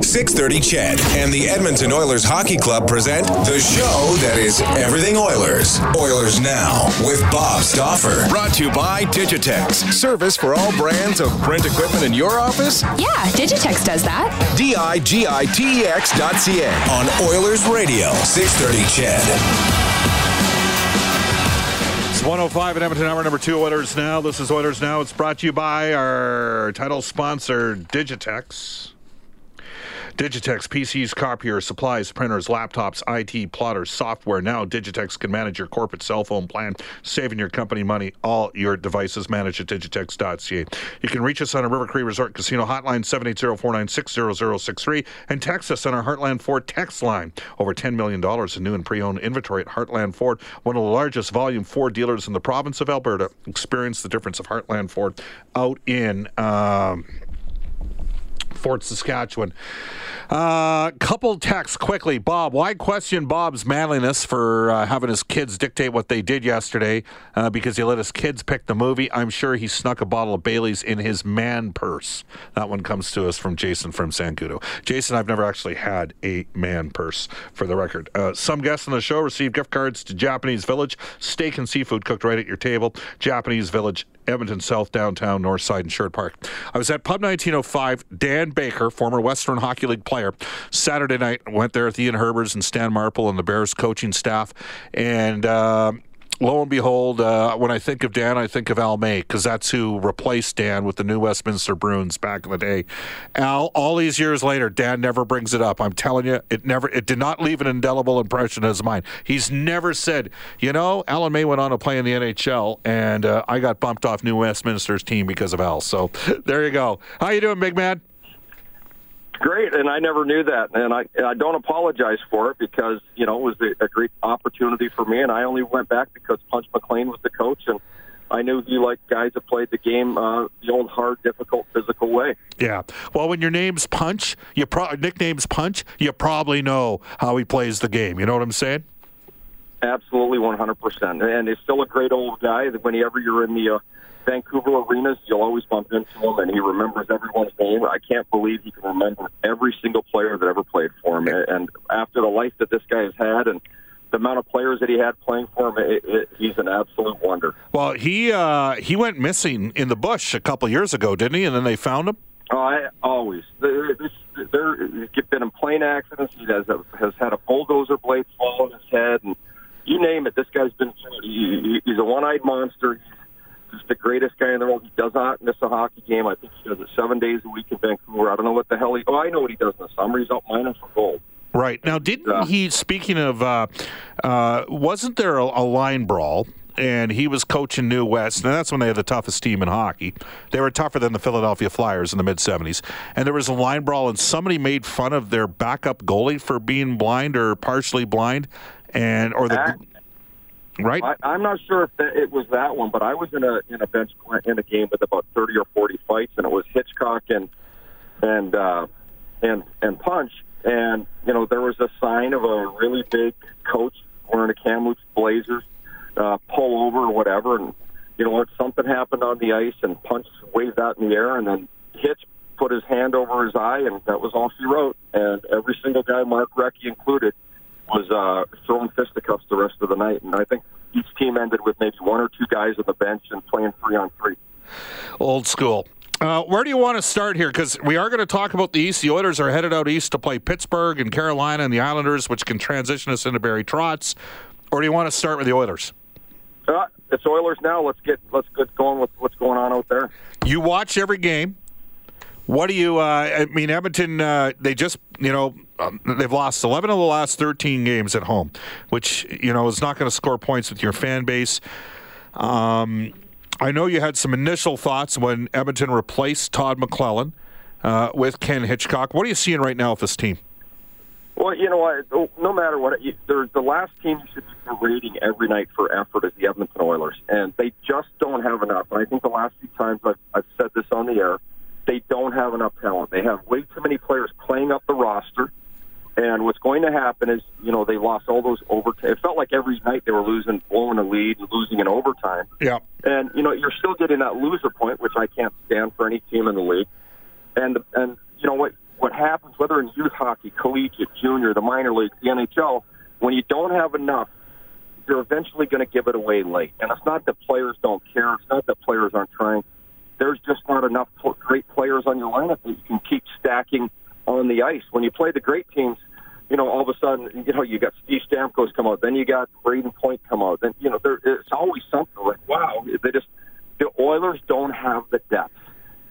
630 CHED and the Edmonton Oilers Hockey Club present the show that is everything Oilers. Oilers Now with Bob Stauffer. Brought to you by Digitex. Service for all brands of print equipment in your office? Yeah, Digitex does that. Digitex.ca. On Oilers Radio, 630 CHED. It's 105 at Edmonton, hour number 2, Oilers Now. This is Oilers Now. It's brought to you by our title sponsor, Digitex. Digitex PCs, copiers, supplies, printers, laptops, IT, plotters, software. Now Digitex can manage your corporate cell phone plan, saving your company money. All your devices managed at digitex.ca. You can reach us on our River Cree Resort Casino hotline, 780-496-0063, and text us on our Heartland Ford text line. Over $10 million in new and pre-owned inventory at Heartland Ford, one of the largest volume Ford dealers in the province of Alberta. Experience the difference of Heartland Ford out in Fort Saskatchewan. Couple texts quickly. Bob, why question Bob's manliness for having his kids dictate what they did yesterday because he let his kids pick the movie? I'm sure he snuck a bottle of Bailey's in his man purse. That one comes to us from Jason from Sangudo. Jason, I've never actually had a man purse, for the record. Some guests on the show received gift cards to Japanese Village. Steak and seafood cooked right at your table. Japanese Village, Edmonton South, downtown, north side, and Sherwood Park. I was at Pub 1905. Dan Baker, former Western Hockey League player, Saturday night, went there with Ian Herbers and Stan Marple and the Bears coaching staff. And lo and behold, when I think of Dan, I think of Al May, because that's who replaced Dan with the new Westminster Bruins back in the day. Al, all these years later, Dan never brings it up. I'm telling you, it did not leave an indelible impression in his mind. He's never said, you know, Alan May went on to play in the NHL, and I got bumped off New Westminster's team because of Al. So there you go. How you doing, big man? Great, and I never knew that, and I don't apologize for it because, you know, it was a great opportunity for me, and I only went back because Punch McLean was the coach, and I knew he liked guys that played the game the old, hard, difficult, physical way. Yeah, well, when your name's Punch, nickname's Punch, you probably know how he plays the game. You know what I'm saying? Absolutely, 100%, and he's still a great old guy. Whenever you're in the Vancouver arenas, you'll always bump into him, and he remembers everyone's name. I can't believe he can remember every single player that ever played for him. And after the life that this guy has had and the amount of players that he had playing for him, he's an absolute wonder. Well, he went missing in the bush a couple years ago, didn't he? And then they found him? Always. He's been in plane accidents. He has had a bulldozer blade fall on his head. And you name it, this guy's been through it. He's a one-eyed monster. He's the greatest guy in the world. He does not miss a hockey game. I think he does it 7 days a week in Vancouver. I don't know what the hell he... Oh, I know what he does in the summer. He's out mining for gold. Right. Now, didn't he... Speaking of... wasn't there a line brawl, and he was coaching New West, and that's when they had the toughest team in hockey. They were tougher than the Philadelphia Flyers in the mid-'70s. And there was a line brawl, and somebody made fun of their backup goalie for being blind or partially blind, and or the... Right. I'm not sure if it was that one, but I was in a bench in a game with about 30 or 40 fights, and it was Hitchcock and Punch, and you know there was a sign of a really big coach wearing a Kamloops Blazers pull over or whatever, and you know something happened on the ice, and Punch waved out in the air, and then Hitch put his hand over his eye, and that was all she wrote. And every single guy, Mark Recchi included, was throwing fisticuffs the rest of the night. And I think each team ended with maybe one or two guys on the bench and playing 3-on-3. Old school. Where do you want to start here? Because we are going to talk about the East. The Oilers are headed out east to play Pittsburgh and Carolina and the Islanders, which can transition us into Barry Trotz. Or do you want to start with the Oilers? It's Oilers now. Let's get going with what's going on out there. You watch every game. What do you? I mean, Edmonton. They just, they've lost 11 of the last 13 games at home, which is not going to score points with your fan base. I know you had some initial thoughts when Edmonton replaced Todd McLellan with Ken Hitchcock. What are you seeing right now with this team? Well, no matter what, they're the last team you should be rating every night for effort is the Edmonton Oilers, and they just don't have enough. And I think the last few times I've said this on the air, they don't have enough talent. They have way too many players playing up the roster, and what's going to happen is, they lost all those overtime. It felt like every night they were blowing a lead and losing in overtime. Yeah. And, you're still getting that loser point, which I can't stand for any team in the league. And you know what happens, whether in youth hockey, collegiate, junior, the minor league, the NHL, when you don't have enough, you're eventually going to give it away late. And it's not that players don't care. It's not that players aren't trying. There's just not enough great players on your lineup that you can keep stacking on the ice. When you play the great teams, all of a sudden, you got Steve Stamkos come out, then you got Braden Point come out. Then, it's always something like, wow, the Oilers don't have the depth.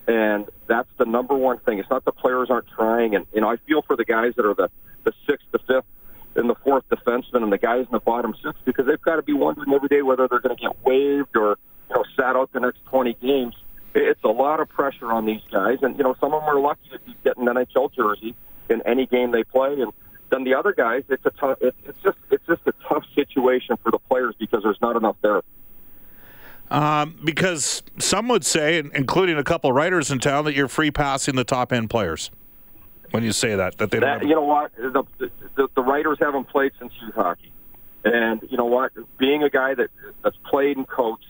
And that's the number one thing. It's not the players aren't trying. And, I feel for the guys that are the sixth, the fifth, and the fourth defenseman and the guys in the bottom six, because they've got to be wondering every day whether they're going to get waived or, sat out the next 20 games. It's a lot of pressure on these guys, and some of them are lucky to get an NHL jersey in any game they play. And then the other guys, it's just a tough situation for the players because there's not enough there. Because some would say, including a couple of writers in town, that you're free passing the top end players. When you say that they don't. You know what? The writers haven't played since youth hockey, and you know what? Being a guy that's played and coached.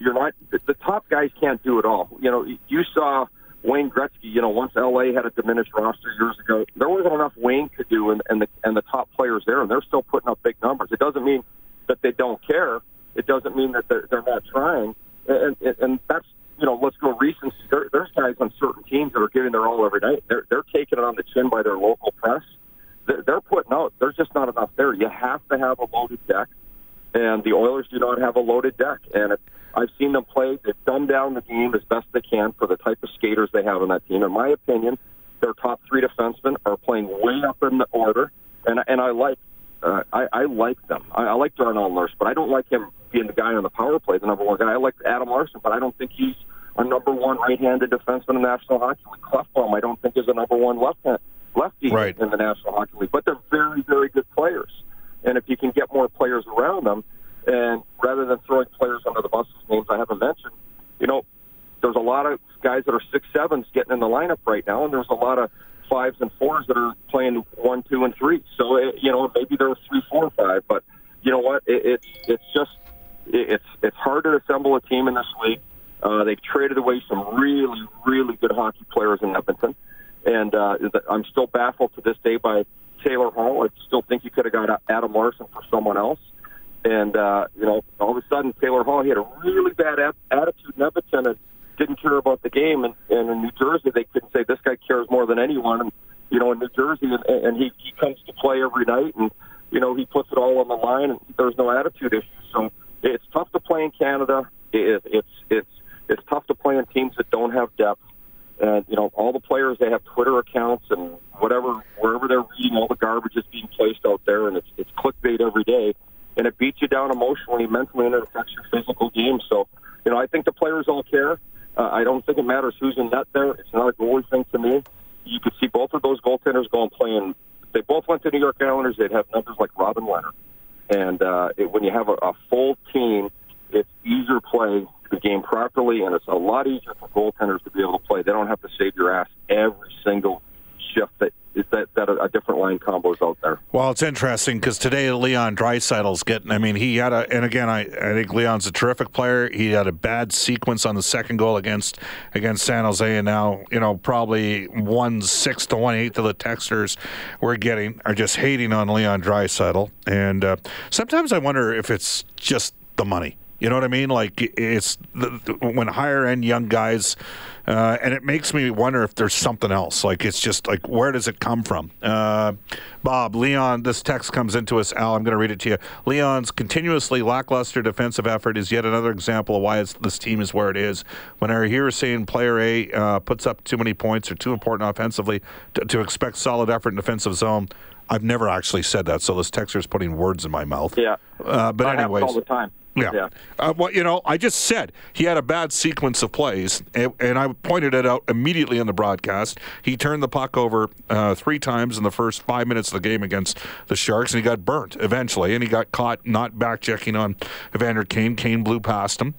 You're not the top guys can't do it all. You saw Wayne Gretzky. Once LA had a diminished roster years ago, there wasn't enough Wayne to do, and the top players there, and they're still putting up big numbers. It doesn't mean that they don't care. It doesn't mean that they're not trying. And that's let's go recency. There's guys on certain teams that are giving their all every night. They're taking it on the chin by their local press. They're putting out. There's just not enough there. You have to have a loaded deck, and the Oilers do not have a loaded deck, and I've seen them play. They've dumbed down the game as best they can for the type of skaters they have on that team. In my opinion, their top three defensemen are playing way up in the order, and I like them. I like Darnell Nurse, but I don't like him being the guy on the power play, the number one guy. I like Adam Larson, but I don't think he's a number one right-handed defenseman in the National Hockey League. Clefbaum, I don't think, is a number one lefty right. In the National Hockey League. But they're very, very good players, and if you can get more players around them, and rather than throwing players under the bus, names I haven't mentioned, there's a lot of guys that are 6'7s getting in the lineup right now, and there's a lot of 5s and 4s that are playing 1, 2, and 3. So, maybe there's 3, 4, 5. But you know what? It's hard to assemble a team in this league. They've traded away some really, really good hockey players in Edmonton, and I'm still baffled to this day by Taylor Hall. I still think you could have got Adam Larson for someone else. And, all of a sudden, Taylor Hall, he had a really bad attitude in Edmonton and didn't care about the game. And in New Jersey, they couldn't say, this guy cares more than anyone, and, in New Jersey. And he comes to play every night, and, he puts it all on the line, and there's no attitude issue. So it's tough to play in Canada. It's tough to play in teams that don't have depth. And, all the players, they have Twitter accounts and wherever they're reading, all the garbage is being placed out there, and it's clickbait every day. And it beats you down emotionally, mentally, and it affects your physical game. So, I think the players all care. I don't think it matters who's in net there. It's not a goalie thing to me. You could see both of those goaltenders go and play. And if they both went to New York Islanders, they'd have numbers like Robin Leonard. And when you have a full team, it's easier to play the game properly, and it's a lot easier for goaltenders to be able to play. They don't have to save your ass every single shift that is that a different line combos out there. Well, it's interesting because today Leon Draisaitl's getting, I mean, he had a, and again, I think Leon's a terrific player. He had a bad sequence on the second goal against San Jose, and now, you know, probably 1/6 to 1/8 of the texters we're getting are just hating on Leon Draisaitl. And sometimes I wonder if it's just the money. You know what I mean? Like, it's when higher-end young guys, and it makes me wonder if there's something else. Like, it's just, like, where does it come from? Bob, Leon, this text comes into us. Al, I'm going to read it to you. Leon's continuously lackluster defensive effort is yet another example of why this team is where it is. When I hear saying player A puts up too many points or too important offensively to expect solid effort in defensive zone, I've never actually said that, so this texter's putting words in my mouth. Yeah. But anyways. All the time. Yeah. Well, you know, I just said he had a bad sequence of plays, and I pointed it out immediately in the broadcast. He turned the puck over 3 times in the first 5 minutes of the game against the Sharks, and he got burnt eventually, and he got caught not back-checking on Evander Kane. Kane blew past him.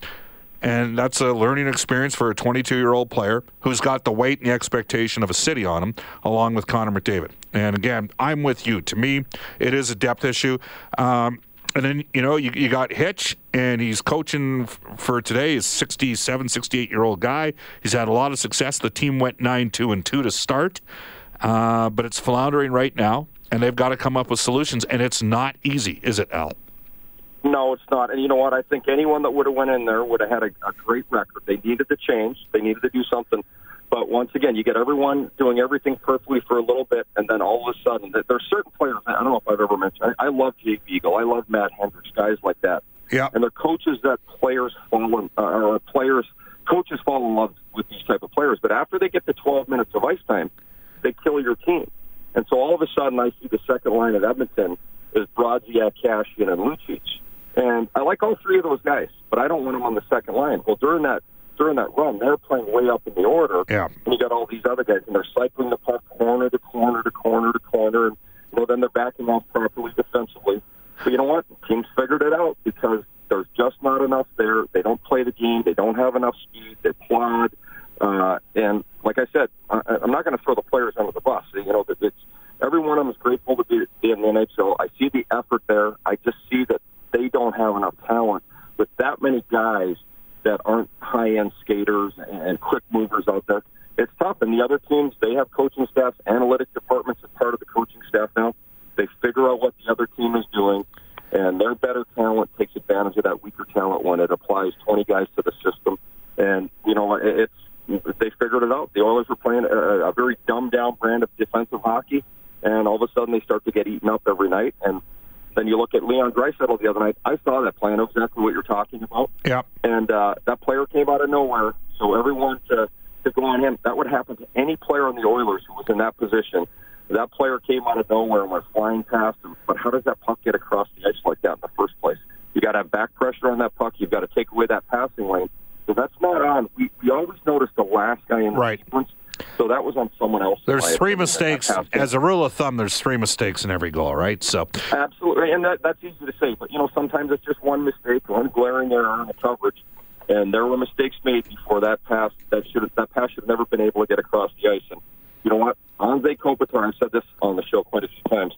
And that's a learning experience for a 22-year-old player who's got the weight and the expectation of a city on him, along with Connor McDavid. And, again, I'm with you. To me, it is a depth issue. And then, you know, you got Hitch, and he's coaching for today. He's a 67, 68-year-old guy. He's had a lot of success. The team went 9-2-2 to start, but it's floundering right now, and they've got to come up with solutions, and it's not easy, is it, Al? No, it's not. And you know what? I think anyone that would have went in there would have had a great record. They needed to change. They needed to do something. But once again, you get everyone doing everything perfectly for a little bit, and then all of a sudden, there are certain players, I don't know if I've ever mentioned, I love Jake Eagle. I love Matt Hendricks, guys like that. Yeah. And the coaches that coaches fall in love with these type of players. But after they get to 12 minutes of ice time, they kill your team. And so all of a sudden, I see the second line at Edmonton is Brodziak, Cashin, and Lucic. And I like all three of those guys, but I don't want them on the second line. Well, during that run, they're playing way up in the order, yeah. And you got all these other guys, and they're cycling the puck corner to corner to corner to corner, and you know then they're backing off properly defensively. But you know what? The team's figured it out because there's just not enough there. They don't play the game. They don't have enough speed. They plod. And like I said, I'm not going to throw the players under the bus. You know, every one of them is grateful to be in the NHL. I see the effort there. I just see that they don't have enough talent with that many guys that aren't high-end skaters and quick movers out there. It's tough. And the other teams, they have coaching staffs, analytic departments as part of the coaching staff now. They figure out what the other team is doing, and their better talent takes advantage of that weaker talent when it applies 20 guys to the system. And, you know, they figured it out. The Oilers were playing a very dumbed-down brand of defensive hockey, and all of a sudden they start to get eaten up every night. And then you look at Leon Draisaitl the other night. I saw that play. I know exactly what you're talking about. Yeah. And that player came out of nowhere. So everyone to go on him, that would happen to any player on the Oilers who was in that position. That player came out of nowhere and went flying past him. But how does that puck get across the ice like that in the first place? You got to have back pressure on that puck. You've got to take away that passing lane. So that's not on. We always notice the last guy in the sequence. So that was on someone else. There's 3 mistakes. As a rule of thumb, there's 3 mistakes in every goal, right? So absolutely, and that's easy to say. But, you know, sometimes it's just one mistake, one glaring error on the coverage. And there were mistakes made before that pass. That pass should have never been able to get across the ice. And you know what? Anže Kopitar, I've said this on the show quite a few times,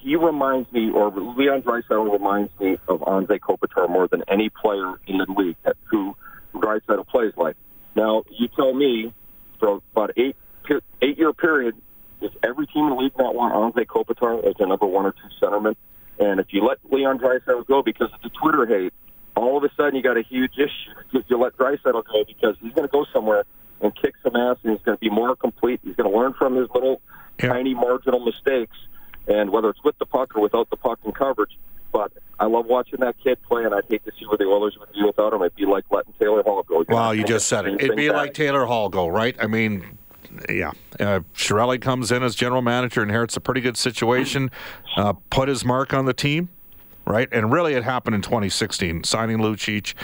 he reminds me, or Leon Draisaitl reminds me of Anže Kopitar more than any player in the league who Draisaitl plays like. Now, you tell me, for about eight-year period, is every team in the league not want Anže Kopitar as their number 1 or 2 centerman? And if you let Leon Draisaitl go because of the Twitter hate, all of a sudden you got a huge issue. If you let Draisaitl go because he's going to go somewhere and kick some ass, and he's going to be more complete. He's going to learn from his little tiny marginal mistakes, and whether it's with the puck or without the puck in coverage. But I love watching that kid play, and I'd hate to see what the Oilers would do without him. It'd be like letting Taylor Hall go. Wow, you just said it. It'd be like Taylor Hall go, right? I mean, yeah. Chiarelli comes in as general manager, inherits a pretty good situation, put his mark on the team, right? And really it happened in 2016, signing Lucic.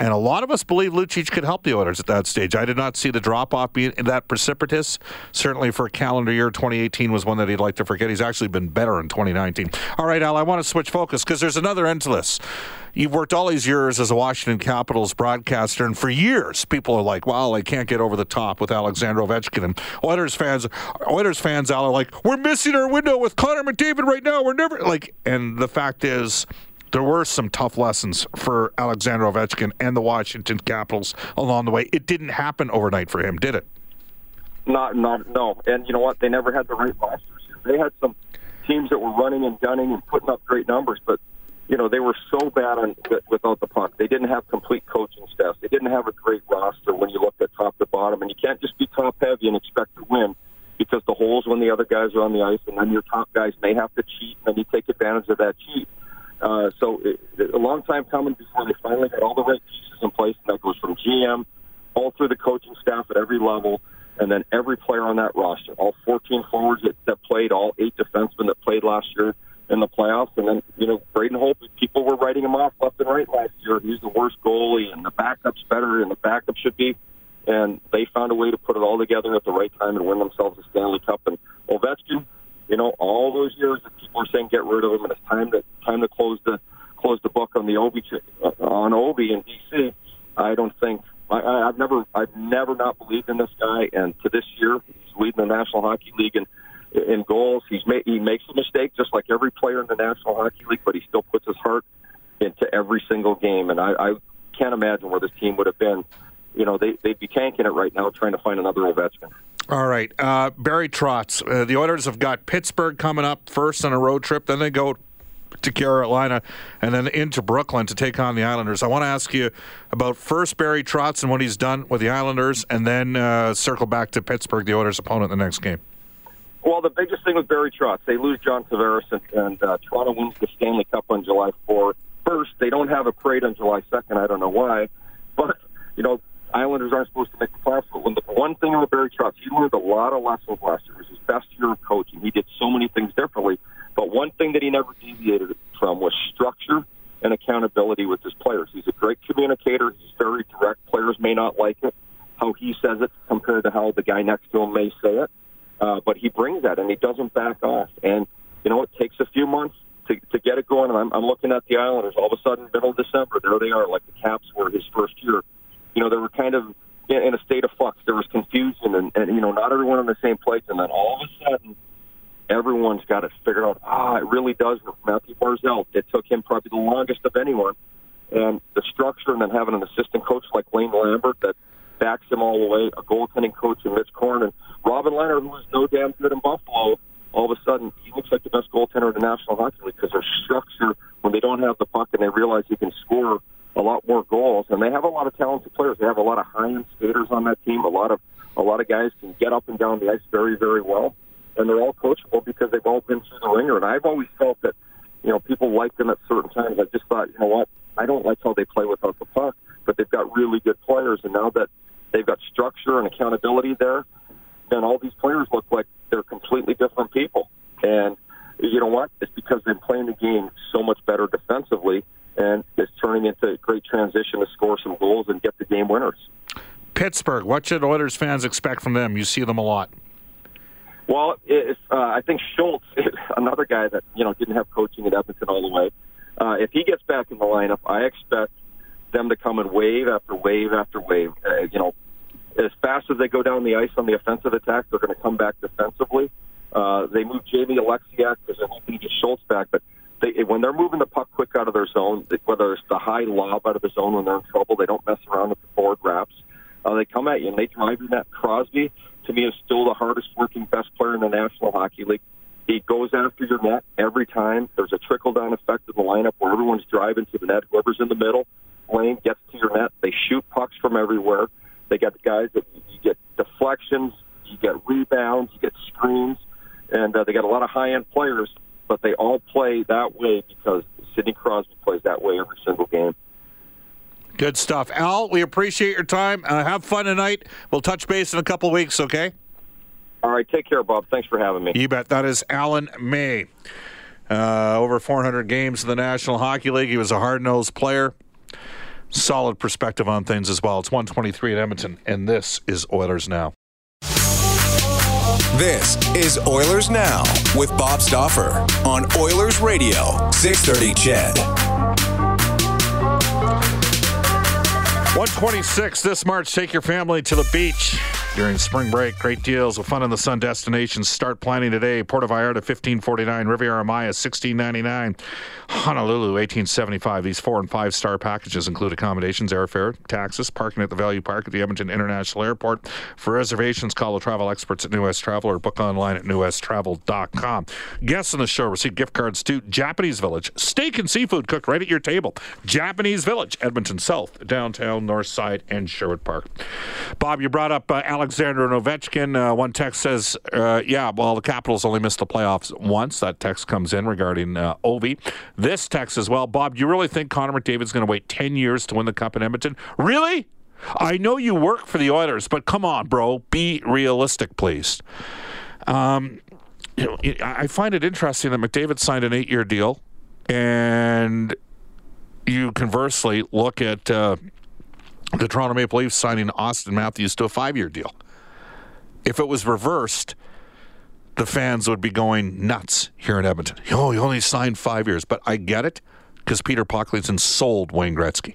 And a lot of us believe Lucic could help the Oilers at that stage. I did not see the drop-off being that precipitous. Certainly for calendar year 2018 was one that he'd like to forget. He's actually been better in 2019. All right, Al, I want to switch focus because there's another end to this. You've worked all these years as a Washington Capitals broadcaster, and for years people are like, "Well, I can't get over the top with Alexander Ovechkin." And Oilers fans out are like, "We're missing our window with Connor McDavid right now. We're never like." And the fact is, there were some tough lessons for Alexander Ovechkin and the Washington Capitals along the way. It didn't happen overnight for him, did it? No. And you know what? They never had the right rosters. They had some teams that were running and gunning and putting up great numbers, but you know they were so bad without the puck. They didn't have complete coaching staff. They didn't have a great roster when you look at top to bottom. And you can't just be top heavy and expect to win, because the holes when the other guys are on the ice, and then your top guys may have to cheat, and then you take advantage of that cheat. So a long time coming before they finally got all the right pieces in place, and that goes from GM all through the coaching staff at every level, and then every player on that roster, all 14 forwards that played, all 8 defensemen that played last year in the playoffs. And then, you know, Braden Holt, people were writing him off left and right last year. He's the worst goalie, and the backup's better, and the backup should be. And they found a way to put it all together at the right time and win themselves a Stanley Cup. And Ovechkin, you know, all those years that people are saying get rid of him, and it's time to close the book on the Ovi in DC. I don't think I've never not believed in this guy, and to this year he's leading the National Hockey League in goals. He makes a mistake just like every player in the National Hockey League, but he still puts his heart into every single game. And I can't imagine where this team would have been. You know, they'd be tanking it right now, trying to find another Ovechkin. All right, Barry Trotz. The Oilers have got Pittsburgh coming up first on a road trip. Then they go to Carolina and then into Brooklyn to take on the Islanders. I want to ask you about first Barry Trotz and what he's done with the Islanders, and then circle back to Pittsburgh, the Oilers' opponent, in the next game. Well, the biggest thing with Barry Trotz, they lose John Tavares, and Toronto wins the Stanley Cup on July 4st. First, they don't have a parade on July 2nd. I don't know why, but, you know, Islanders aren't supposed to make the playoffs, but the one thing about Barry Trotz, he learned a lot of lessons last year. It was his best year of coaching. He did so many things differently, but one thing that he never deviated from was structure and accountability with his players. He's a great communicator. He's very direct. Players may not like it, how he says it compared to how the guy next to him may say it, but he brings that, and he doesn't back off. And, you know, it takes a few months to get it going, and I'm looking at the Islanders. All of a sudden, middle of December, there they are, like the Caps were his first year. You know, they were kind of in a state of flux. There was confusion, and you know, not everyone on the same place. And then all of a sudden, everyone's got it figured out. It really does work. Matthew Barzal, it took him probably the longest of anyone. And the structure, and then having an assistant coach like Wayne Lambert that backs him all the way, a goaltending coach in Mitch Korn, and Robin Leonard, who was no damn good in Buffalo, all of a sudden he looks like the best goaltender in the National Hockey League, because their structure, when they don't have the puck and they realize he can score a lot more goals, and they have a lot of talented players. They have a lot of high-end skaters on that team. A lot of guys can get up and down the ice very, very well, and they're all coachable because they've all been through the ringer. And I've always felt that, you know, people like them at certain times. I just thought, you know what, I don't like how they play without the puck, but they've got really good players, and now that they've got structure and accountability there, then all these players look like they're completely different people. And you know what? It's because they're playing the game so much better defensively, and it's turning into a great transition to score some goals and get the game winners. Pittsburgh, what should Oilers fans expect from them? You see them a lot. Well, I think Schultz is another guy that, you know, didn't have coaching at Edmonton all the way. If he gets back in the lineup, I expect them to come in wave after wave after wave. You know, as fast as they go down the ice on the offensive attack, they're going to come back defensively. They move Jamie Alexiak because they're hoping to get Schultz back, but when they're moving the puck quick out of their zone, whether it's the high lob out of the zone when they're in trouble, they don't mess around with the forward wraps. They come at you, and they drive you. That Crosby, to me, is still the hardest-working best player in the National Hockey League. He goes after your net every time. There's a trickle-down effect in the lineup where everyone's driving to the net. Whoever's in the middle lane gets to your net. They shoot pucks from everywhere. They got the guys that you get deflections, you get rebounds, you get screens, and they got a lot of high-end players, but they all play that way because Sidney Crosby plays that way every single game. Good stuff. Al, we appreciate your time. Have fun tonight. We'll touch base in a couple weeks, okay? All right, take care, Bob. Thanks for having me. You bet. That is Alan May. Over 400 games in the National Hockey League. He was a hard-nosed player. Solid perspective on things as well. It's 1:23 at Edmonton, and this is Oilers Now. This is Oilers Now with Bob Stauffer on Oilers Radio, 630 CHED. 126 this March. Take your family to the beach during spring break. Great deals with fun in the sun destinations. Start planning today. Puerto Vallarta, $15.49. Riviera Maya, $16.99. Honolulu, $18.75. These 4 and 5 star packages include accommodations, airfare, taxes, parking at the Value Park at the Edmonton International Airport. For reservations, call the travel experts at New West Travel or book online at newwesttravel.com. Guests on the show receive gift cards to Japanese Village. Steak and seafood cooked right at your table. Japanese Village, Edmonton South, downtown, North Side, and Sherwood Park. Bob, you brought up Alexander and Ovechkin. One text says, the Capitals only missed the playoffs once. That text comes in regarding Ovi. This text as well. Bob, do you really think Connor McDavid's going to wait 10 years to win the Cup in Edmonton? Really? I know you work for the Oilers, but come on, bro. Be realistic, please. I find it interesting that McDavid signed an 8-year deal, and you conversely look at the Toronto Maple Leafs signing Austin Matthews to a 5-year deal. If it was reversed, the fans would be going nuts here in Edmonton. Oh, he only signed 5 years. But I get it, because Peter Pocklington sold Wayne Gretzky.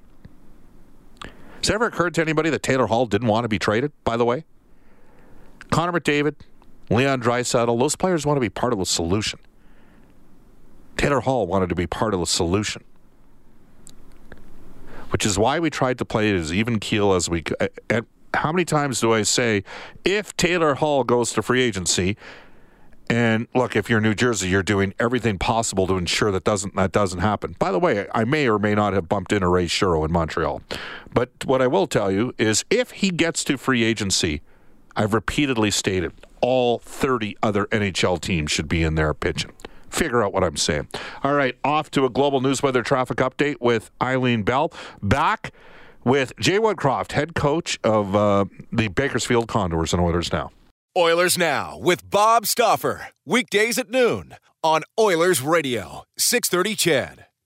Has it ever occurred to anybody that Taylor Hall didn't want to be traded, by the way? Connor McDavid, Leon Draisaitl, those players want to be part of the solution. Taylor Hall wanted to be part of the solution, which is why we tried to play it as even keel as we could. And how many times do I say, if Taylor Hall goes to free agency, and look, if you're New Jersey, you're doing everything possible to ensure that doesn't happen. By the way, I may or may not have bumped into Ray Shero in Montreal. But what I will tell you is, if he gets to free agency, I've repeatedly stated, all 30 other NHL teams should be in there pitching. Figure out what I'm saying. All right, off to a global news weather traffic update with Eileen Bell. Back with Jay Woodcroft, head coach of the Bakersfield Condors and Oilers Now. Oilers Now with Bob Stauffer. Weekdays at noon on Oilers Radio, 630 CHED.